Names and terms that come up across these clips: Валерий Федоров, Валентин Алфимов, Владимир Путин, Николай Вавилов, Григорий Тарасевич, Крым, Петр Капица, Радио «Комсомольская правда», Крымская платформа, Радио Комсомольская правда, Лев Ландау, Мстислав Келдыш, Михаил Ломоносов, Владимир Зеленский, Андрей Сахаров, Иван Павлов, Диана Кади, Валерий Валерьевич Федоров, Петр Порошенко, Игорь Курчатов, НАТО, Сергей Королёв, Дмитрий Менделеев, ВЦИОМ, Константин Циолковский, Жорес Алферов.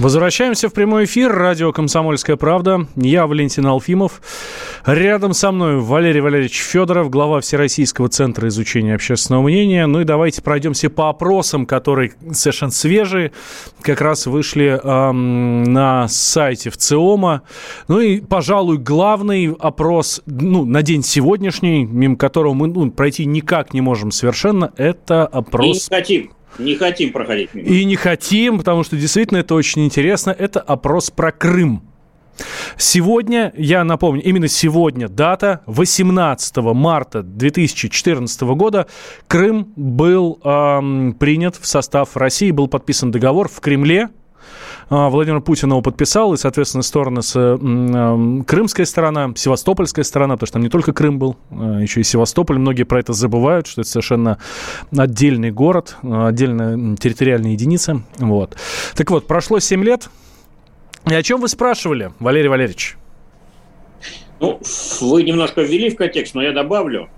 Возвращаемся в прямой эфир. Радио «Комсомольская правда». Я Валентин Алфимов. Рядом со мной Валерий Валерьевич Федоров, глава Всероссийского центра изучения общественного мнения. Ну и давайте пройдемся по опросам, которые совершенно свежие. Как раз вышли на сайте ВЦИОМа. Ну и, пожалуй, главный опрос на день сегодняшний, мимо которого мы пройти никак не можем совершенно, это опрос... Не хотим проходить мимо. И не хотим, потому что действительно это очень интересно. Это опрос про Крым. Сегодня, я напомню, именно сегодня дата, 18 марта 2014 года, Крым был принят в состав России, был подписан договор в Кремле. Владимир Путин его подписал, и, соответственно, стороны с крымская сторона, севастопольская сторона, потому что там не только Крым был, еще и Севастополь. Многие про это забывают, что это совершенно отдельный город, отдельная территориальная единица. Вот. Так вот, прошло 7 лет. И о чем вы спрашивали, Валерий Валерьевич? Ну, вы немножко ввели в контекст, но я добавлю.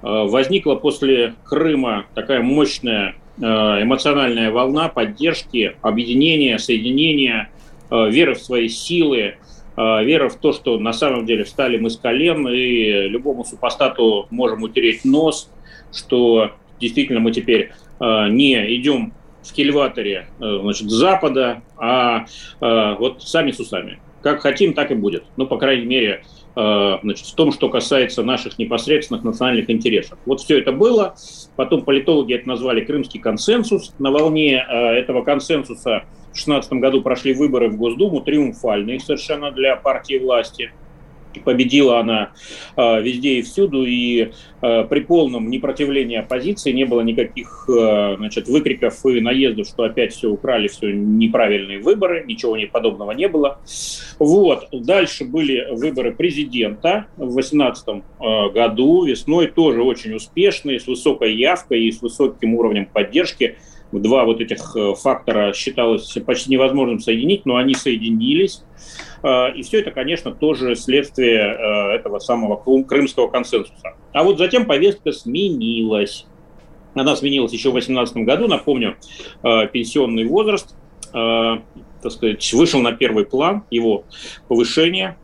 Возникла после Крыма такая мощная эмоциональная волна поддержки, объединения, соединения, веры в свои силы, веры в то, что на самом деле встали мы с колен, и любому супостату можем утереть нос, что действительно мы теперь не идем в кильваторе, значит, с запада, а вот сами с усами. Как хотим, так и будет. Ну, по крайней мере, значит, в том, что касается наших непосредственных национальных интересов. Вот все это было. Потом политологи это назвали «Крымский консенсус». На волне этого консенсуса в 2016 году прошли выборы в Госдуму, триумфальные совершенно для партии власти. Победила она везде и всюду, и при полном непротивлении оппозиции не было никаких выкриков и наездов, что опять все украли, все неправильные выборы, ничего подобного не было. Вот. Дальше были выборы президента в 2018 году, весной, тоже очень успешные, с высокой явкой и с высоким уровнем поддержки. Два вот этих фактора считалось почти невозможным соединить, но они соединились. И все это, конечно, тоже следствие этого самого крымского консенсуса. А вот затем повестка сменилась. Она сменилась еще в 2018 году. Напомню, пенсионный возраст, вышел на первый план, его повышение.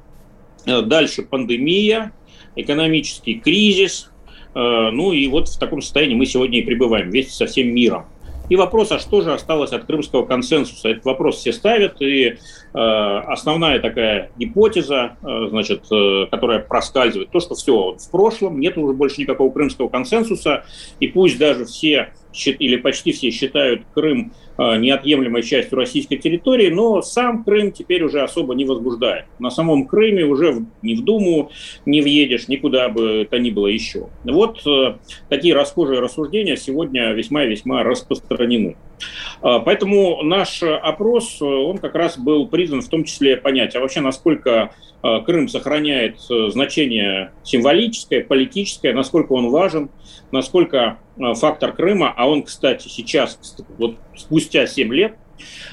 Дальше пандемия, экономический кризис. Ну и вот в таком состоянии мы сегодня и пребываем вместе со всем миром. И вопрос, а что же осталось от крымского консенсуса? Этот вопрос все ставят, и основная такая гипотеза, которая проскальзывает, то, что все в прошлом, нет уже больше никакого крымского консенсуса, и пусть даже все или почти все считают Крым неотъемлемой частью российской территории, но сам Крым теперь уже особо не возбуждает. На самом Крыме уже ни в Думу не въедешь, никуда бы то ни было еще. Вот такие расхожие рассуждения сегодня весьма-весьма распространены. Поэтому наш опрос, он как раз был призван в том числе понять, а вообще насколько Крым сохраняет значение символическое, политическое, насколько он важен, насколько фактор Крыма, а он, кстати, сейчас, вот спустя 7 лет,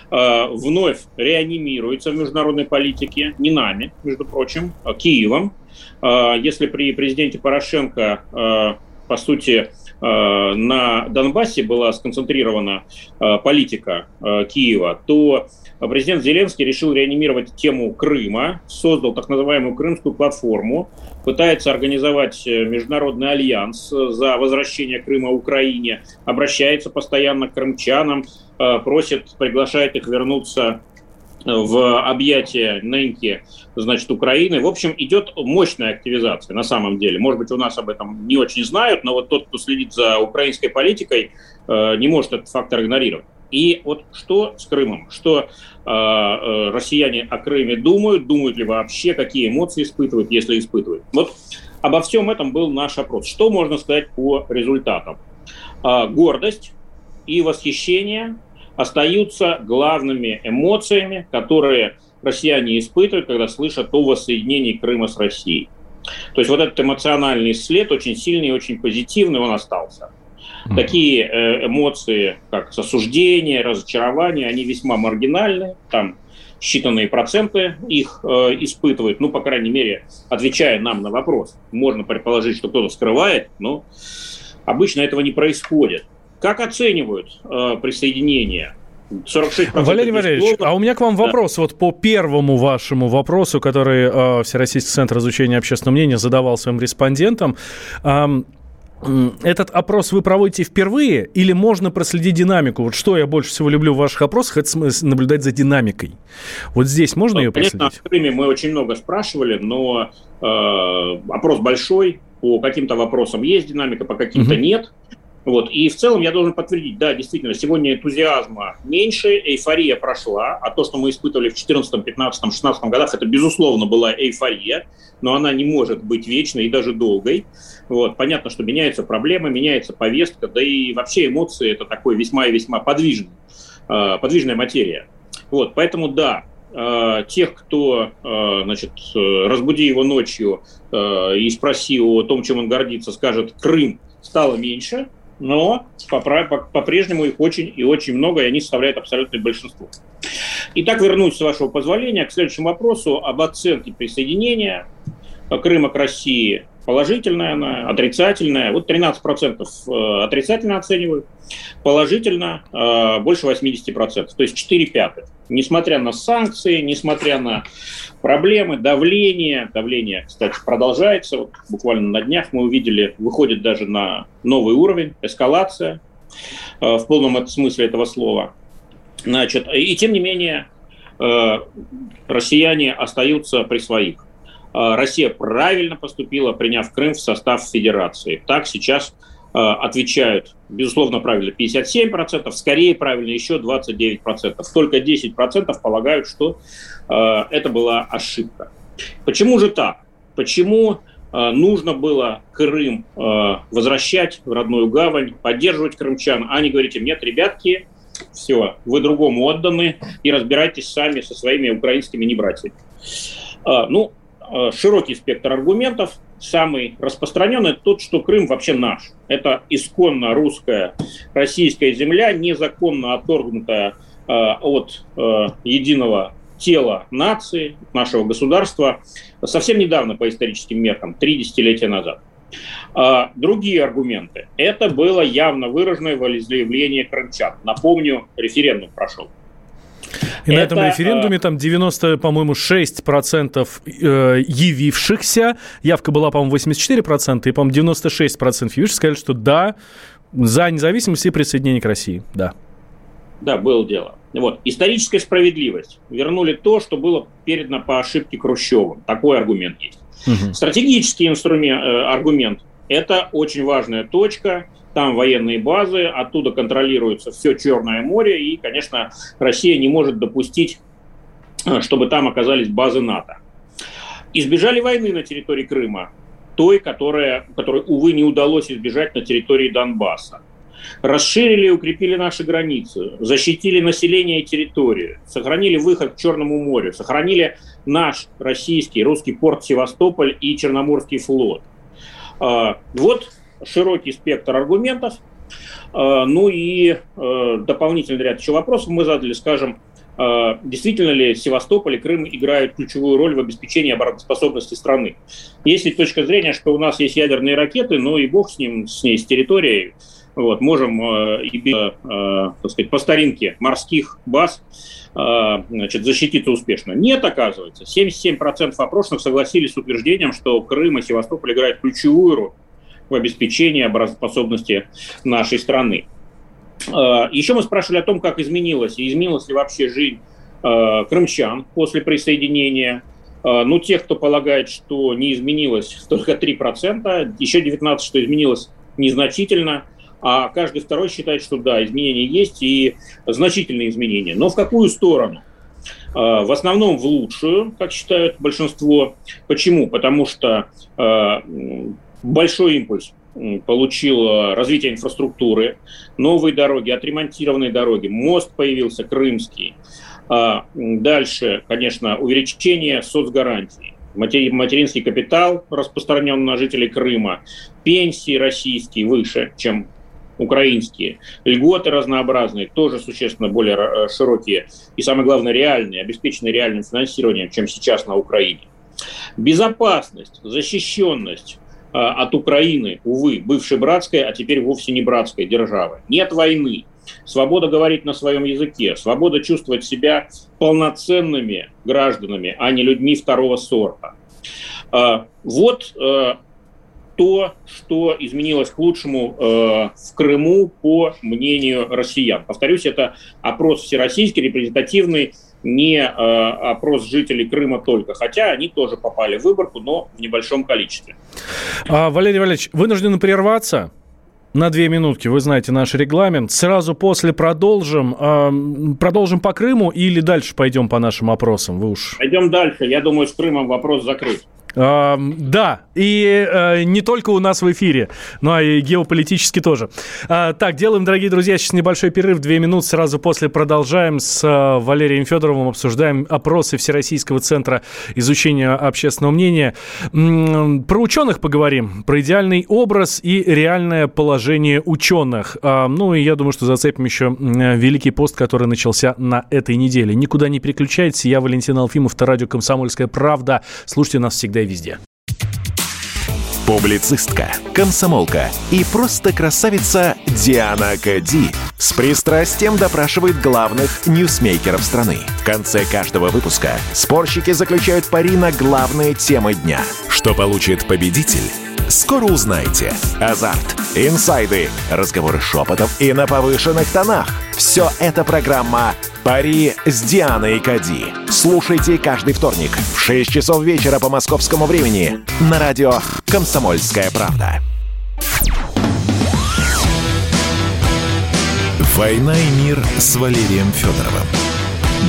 вновь реанимируется в международной политике, не нами, между прочим, Киевом. Если при президенте Порошенко, по сути, на Донбассе была сконцентрирована политика Киева, то президент Зеленский решил реанимировать тему Крыма, создал так называемую Крымскую платформу, пытается организовать международный альянс за возвращение Крыма Украине, обращается постоянно к крымчанам, просит, приглашает их вернуться в объятия нынки, Украины. В общем, идет мощная активизация на самом деле. Может быть, у нас об этом не очень знают, но вот тот, кто следит за украинской политикой, не может этот фактор игнорировать. И вот что с Крымом? Что россияне о Крыме думают? Думают ли вообще? Какие эмоции испытывают, если испытывают? Вот обо всем этом был наш опрос. Что можно сказать по результатам? Гордость и восхищение остаются главными эмоциями, которые россияне испытывают, когда слышат о воссоединении Крыма с Россией. То есть вот этот эмоциональный след очень сильный и очень позитивный, он остался. Такие эмоции, как осуждение, разочарование, они весьма маргинальны, там считанные проценты их испытывают, ну, по крайней мере, отвечая нам на вопрос. Можно предположить, что кто-то скрывает, но обычно этого не происходит. Как оценивают присоединение? 46%. Валерий Валерьевич, а у меня к вам вопрос. Да. Вот по первому вашему вопросу, который Всероссийский центр изучения общественного мнения задавал своим респондентам. Этот опрос вы проводите впервые или можно проследить динамику? Вот что я больше всего люблю в ваших опросах, это наблюдать за динамикой. Вот здесь можно ее проследить? Конечно, в Крыме мы очень много спрашивали, но опрос большой. По каким-то вопросам есть динамика, по каким-то нет. Вот. И в целом я должен подтвердить, да, действительно, сегодня энтузиазма меньше, эйфория прошла, а то, что мы испытывали в 2014, 2015, 2016 годах, это, безусловно, была эйфория, но она не может быть вечной и даже долгой. Вот. Понятно, что меняются проблемы, меняется повестка, да и вообще эмоции – это такой весьма и весьма подвижная материя. Вот. Поэтому, да, тех, кто, значит, разбуди его ночью и спроси о том, чем он гордится, скажет «Крым» стало меньше, но по-прежнему их очень и очень много, и они составляют абсолютное большинство. Итак, вернусь, с вашего позволения, к следующему вопросу об оценке присоединения Крыма к России. Положительная она, отрицательная. Вот 13% отрицательно оценивают, положительно больше 80%, то есть 4/5. Несмотря на санкции, несмотря на проблемы, давление, кстати, продолжается. Вот буквально на днях мы увидели, выходит даже на новый уровень, эскалация в полном смысле этого слова. Значит, и тем не менее россияне остаются при своих. Россия правильно поступила, приняв Крым в состав федерации. Так сейчас отвечают, безусловно, правильно 57%, скорее правильно еще 29%. Только 10% полагают, что это была ошибка. Почему же так? Почему нужно было Крым возвращать в родную гавань, поддерживать крымчан, а не говорить им: нет, ребятки, все, вы другому отданы и разбирайтесь сами со своими украинскими небратьями. Ну, широкий спектр аргументов. Самый распространенный тот, что Крым вообще наш. Это исконно русская, российская земля, незаконно оторгнутая от единого тела нации, нашего государства, совсем недавно по историческим меркам, 30 лет назад. Другие аргументы. Это было явно выраженное волеизъявление крымчан. Напомню, референдум прошел. И на этом референдуме там 90, по-моему, 6% явившихся, явка была, по-моему, 84%, и, по-моему, 96% явившихся сказали, что да, за независимость и присоединение к России, да. Да, было дело. Вот. Историческая справедливость. Вернули то, что было передано по ошибке Хрущевым. Такой аргумент есть. Угу. Стратегический аргумент. Это очень важная точка. Там военные базы, оттуда контролируется все Черное море, и, конечно, Россия не может допустить, чтобы там оказались базы НАТО. Избежали войны на территории Крыма, той, которой, увы, не удалось избежать на территории Донбасса. Расширили и укрепили наши границы, защитили население и территорию, сохранили выход к Черному морю, сохранили наш российский, русский порт Севастополь и Черноморский флот. Вот широкий спектр аргументов. Ну и дополнительный ряд еще вопросов мы задали, скажем, действительно ли Севастополь и Крым играют ключевую роль в обеспечении обороноспособности страны? Есть ли точка зрения, что у нас есть ядерные ракеты, но и бог с ним, с ней, с территорией, вот, можем так сказать, по старинке морских баз значит, защититься успешно? Нет, оказывается. 77% опрошенных согласились с утверждением, что Крым и Севастополь играют ключевую роль в обеспечении обороноспособности нашей страны. Еще мы спрашивали о том, как изменилась ли вообще жизнь крымчан после присоединения. Ну, тех, кто полагает, что не изменилось, только 3%, еще 19%, что изменилось незначительно, а каждый второй считает, что да, изменения есть и значительные изменения. Но в какую сторону? В основном в лучшую, как считают большинство. Почему? Потому что большой импульс получило развитие инфраструктуры, новые дороги, отремонтированные дороги, мост появился крымский, Дальше, конечно, увеличение соцгарантий. Материнский капитал распространен на жителей Крыма. Пенсии российские выше, чем украинские. Льготы разнообразные, тоже существенно более широкие. И самое главное, реальные, обеспечены реальным финансированием, чем сейчас на Украине. Безопасность, защищенность от Украины, увы, бывшей братской, а теперь вовсе не братской державы. Нет войны. Свобода говорить на своем языке, свобода чувствовать себя полноценными гражданами, а не людьми второго сорта. Вот то, что изменилось к лучшему в Крыму, по мнению россиян. Повторюсь, это опрос всероссийский, репрезентативный, не опрос жителей Крыма только, хотя они тоже попали в выборку, но в небольшом количестве. Валерий Валерьевич, вынуждены прерваться на 2 минутки, вы знаете наш регламент. Сразу после продолжим по Крыму или дальше пойдем по нашим опросам? Вы уж... Пойдем дальше, я думаю, с Крымом вопрос закрыт. Да, и не только у нас в эфире, но и геополитически тоже. Так, делаем, дорогие друзья, сейчас небольшой перерыв, 2 минуты, сразу после продолжаем с Валерием Федоровым, обсуждаем опросы Всероссийского центра изучения общественного мнения. Про ученых поговорим, про идеальный образ и реальное положение ученых. Ну и я думаю, что зацепим еще великий пост, который начался на этой неделе. Никуда не переключайтесь, я Валентин Алфимов, это радио «Комсомольская правда». Слушайте нас всегда и везде. Публицистка, комсомолка и просто красавица Диана Кади с пристрастием допрашивает главных ньюсмейкеров страны. В конце каждого выпуска спорщики заключают пари на главные темы дня. Что получит победитель? Скоро узнаете. Азарт, инсайды, разговоры шепотов и на повышенных тонах. Все это программа «Пари с Дианой Кади». Слушайте каждый вторник в 6 часов вечера по московскому времени на радио «Комсомольская правда». «Война и мир» с Валерием Федоровым.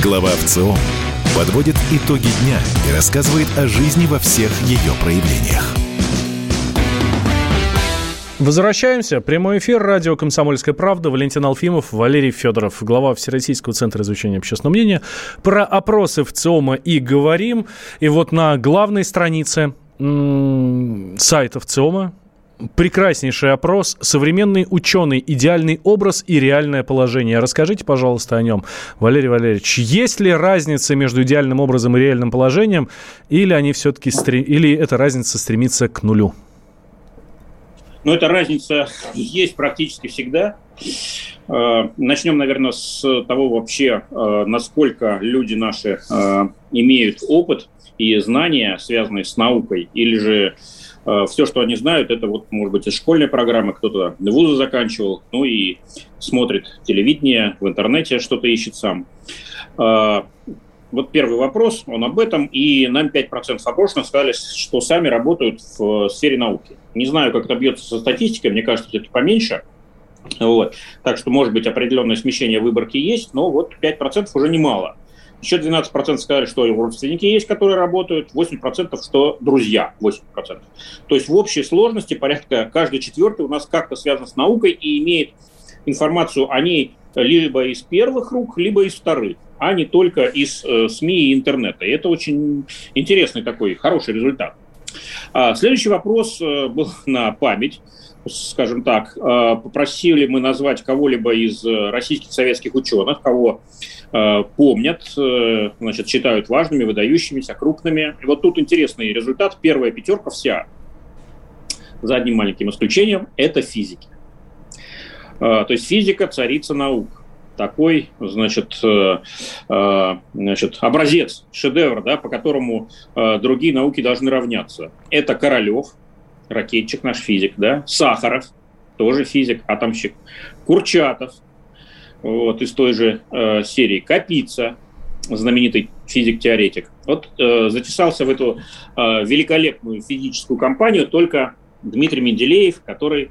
Глава ВЦИОМ подводит итоги дня и рассказывает о жизни во всех ее проявлениях. Возвращаемся. Прямой эфир. Радио «Комсомольская правда». Валентин Алфимов, Валерий Федоров, глава Всероссийского центра изучения общественного мнения. Про опросы ВЦИОМа и говорим. И вот на главной странице сайта ВЦИОМа прекраснейший опрос. Современный ученый. Идеальный образ и реальное положение. Расскажите, пожалуйста, о нем. Валерий Валерьевич, есть ли разница между идеальным образом и реальным положением? Или они все-таки или эта разница стремится к нулю? Но эта разница есть практически всегда. Начнем, наверное, с того вообще, насколько люди наши имеют опыт и знания, связанные с наукой, или же все, что они знают, это вот, может быть, из школьной программы, кто-то вузы заканчивал, ну и смотрит телевидение, в интернете что-то ищет сам. Вот первый вопрос, он об этом, и нам 5% опрошенных сказали, что сами работают в сфере науки. Не знаю, как это бьется со статистикой, мне кажется, это поменьше. Вот. Так что, может быть, определенное смещение выборки есть, но вот 5% уже немало. Еще 12% сказали, что и родственники есть, которые работают, 8% что друзья, 8%. То есть в общей сложности порядка каждый четвертый у нас как-то связан с наукой и имеет информацию о ней либо из первых рук, либо из вторых, а не только из СМИ и интернета. И это очень интересный такой хороший результат. Следующий вопрос был на память, скажем так. Попросили мы назвать кого-либо из российских советских ученых, кого помнят, значит, считают важными, выдающимися, крупными. И вот тут интересный результат. Первая пятерка вся, за одним маленьким исключением, это физики. То есть физика – царица наук. Такой, значит, образец, шедевр, да, по которому другие науки должны равняться. Это Королёв, ракетчик наш физик, да, Сахаров, тоже физик, атомщик, Курчатов, вот, из той же серии, Капица, знаменитый физик-теоретик. Вот затесался в эту великолепную физическую компанию только Дмитрий Менделеев, который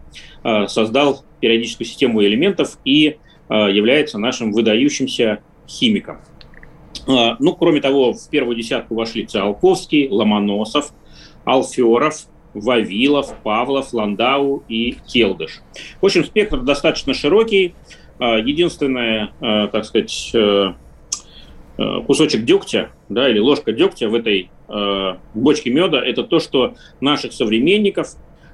создал периодическую систему элементов и является нашим выдающимся химиком. Ну, кроме того, в первую десятку вошли Циолковский, Ломоносов, Алферов, Вавилов, Павлов, Ландау и Келдыш. В общем, спектр достаточно широкий. Единственное, так сказать, кусочек дегтя, да, или ложка дегтя в этой бочке меда, это то, что наших современников,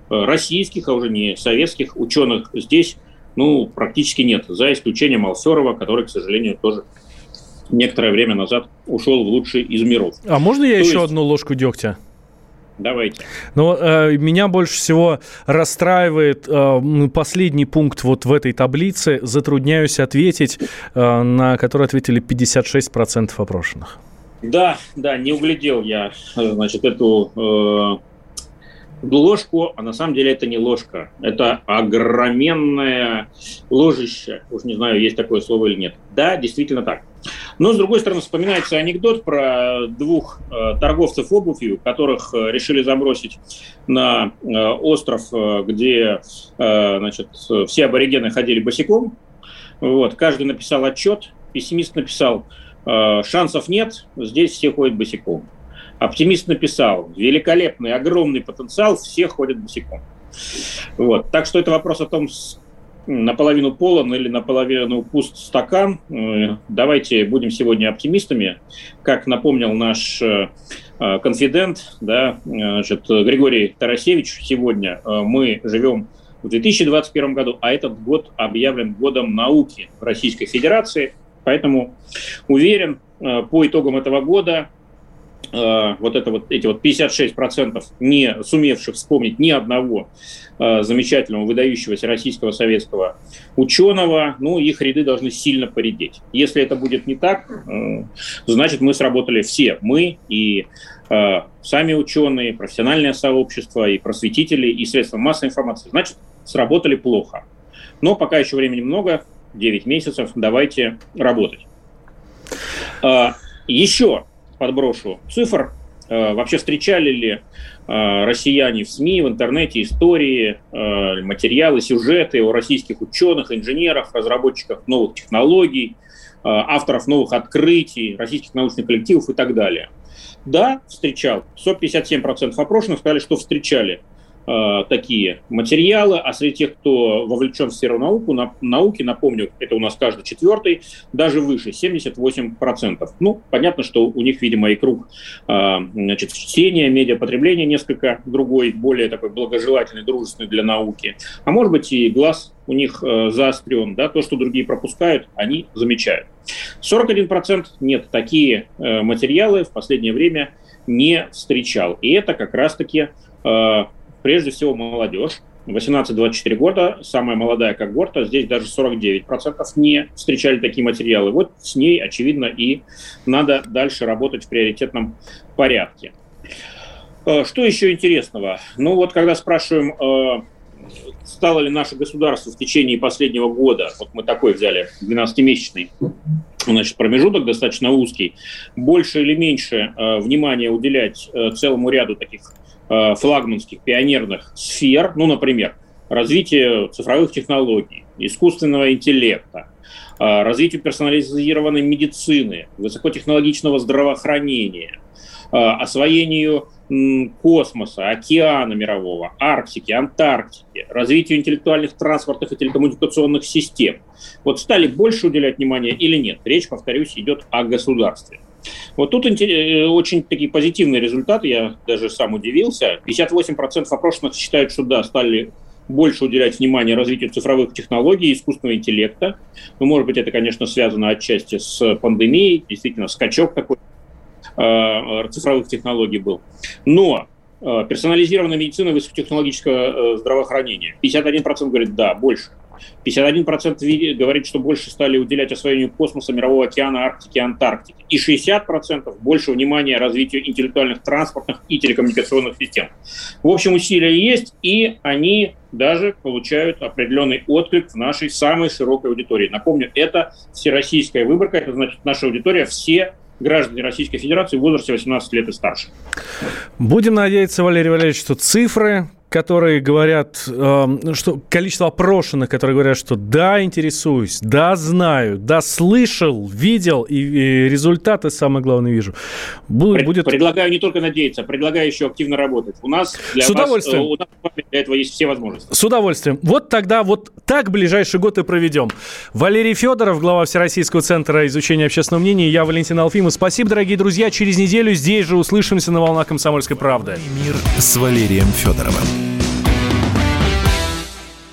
российских, а уже не советских ученых здесь, ну, практически нет, за исключением Алферова, который, к сожалению, тоже некоторое время назад ушел в лучший из миров. А можно я еще одну ложку дегтя? Давайте. Но меня больше всего расстраивает последний пункт вот в этой таблице. Затрудняюсь ответить, на который ответили 56% опрошенных. Да, не углядел я, значит, эту ложку. А на самом деле это не ложка. Это огроменное ложище. Уж не знаю, есть такое слово или нет. Да, действительно так. Но, с другой стороны, вспоминается анекдот про двух торговцев обувью, которых решили забросить на остров, где, значит, все аборигены ходили босиком. Вот. Каждый написал отчет, пессимист написал: шансов нет, здесь все ходят босиком. Оптимист написал: великолепный, огромный потенциал, все ходят босиком. Вот. Так что это вопрос о том, наполовину полон или наполовину пуст стакан. Давайте будем сегодня оптимистами. Как напомнил наш конфидент, да, значит, Григорий Тарасевич, сегодня мы живем в 2021 году, а этот год объявлен годом науки Российской Федерации. Поэтому уверен, по итогам этого года эти 56% не сумевших вспомнить ни одного замечательного, выдающегося российского советского ученого, ну, их ряды должны сильно поредеть. Если это будет не так, значит, мы сработали все. Мы и сами ученые, профессиональное сообщество, и просветители, и средства массовой информации. Значит, сработали плохо. Но пока еще времени много, 9 месяцев, давайте работать. Еще подброшу цифр. Вообще встречали ли россияне в СМИ, в интернете истории, материалы, сюжеты о российских ученых, инженерах, разработчиках новых технологий, авторов новых открытий, российских научных коллективов и так далее? Да, встречал. 157% опрошенных сказали, что встречали такие материалы, а среди тех, кто вовлечен в сферу науки, напомню, это у нас каждый четвертый, даже выше, 78%. Ну, понятно, что у них, видимо, и круг чтения, медиапотребления несколько другой, более такой благожелательный, дружественный для науки. А может быть, и глаз у них заострен, да, то, что другие пропускают, они замечают. 41% нет, такие материалы в последнее время не встречал. И это как раз-таки прежде всего молодежь, 18-24 года, самая молодая когорта, здесь даже 49% не встречали такие материалы. Вот с ней, очевидно, и надо дальше работать в приоритетном порядке. Что еще интересного? Ну вот, когда спрашиваем, стало ли наше государство в течение последнего года, вот мы такой взяли, 12-месячный, значит, промежуток достаточно узкий, больше или меньше внимания уделять целому ряду таких флагманских, пионерных сфер, ну, например, развитие цифровых технологий, искусственного интеллекта, развитие персонализированной медицины, высокотехнологичного здравоохранения, освоению космоса, океана мирового, Арктики, Антарктики, развитию интеллектуальных транспортных и телекоммуникационных систем. Вот стали больше уделять внимание или нет? Речь, повторюсь, идет о государстве. Вот тут очень такие позитивные результаты, я даже сам удивился. 58% опрошенных считают, что да, стали больше уделять внимание развитию цифровых технологий, искусственного интеллекта. Ну, может быть, это, конечно, связано отчасти с пандемией, действительно, скачок такой цифровых технологий был. Но персонализированная медицина, высокотехнологического здравоохранения, 51% говорит да, больше. 51% говорит, что больше стали уделять освоению космоса, мирового океана, Арктики, Антарктики. И 60% больше внимания развитию интеллектуальных, транспортных и телекоммуникационных систем. В общем, усилия есть, и они даже получают определенный отклик в нашей самой широкой аудитории. Напомню, это всероссийская выборка, это значит, наша аудитория все граждане Российской Федерации в возрасте 18 лет и старше. Будем надеяться, Валерий Валерьевич, что цифры которые говорят, что количество опрошенных, которые говорят, что да, интересуюсь, да, знаю, да, слышал, видел, и результаты, самое главное, вижу. Предлагаю не только надеяться, предлагаю еще активно работать. У нас для вас, у нас для этого есть все возможности. С удовольствием. Вот тогда вот так ближайший год и проведем. Валерий Федоров, глава Всероссийского центра изучения общественного мнения, я Валентин Алфимов. Спасибо, дорогие друзья. Через неделю здесь же услышимся на волнах «Комсомольской правды». Мир с Валерием Федоровым.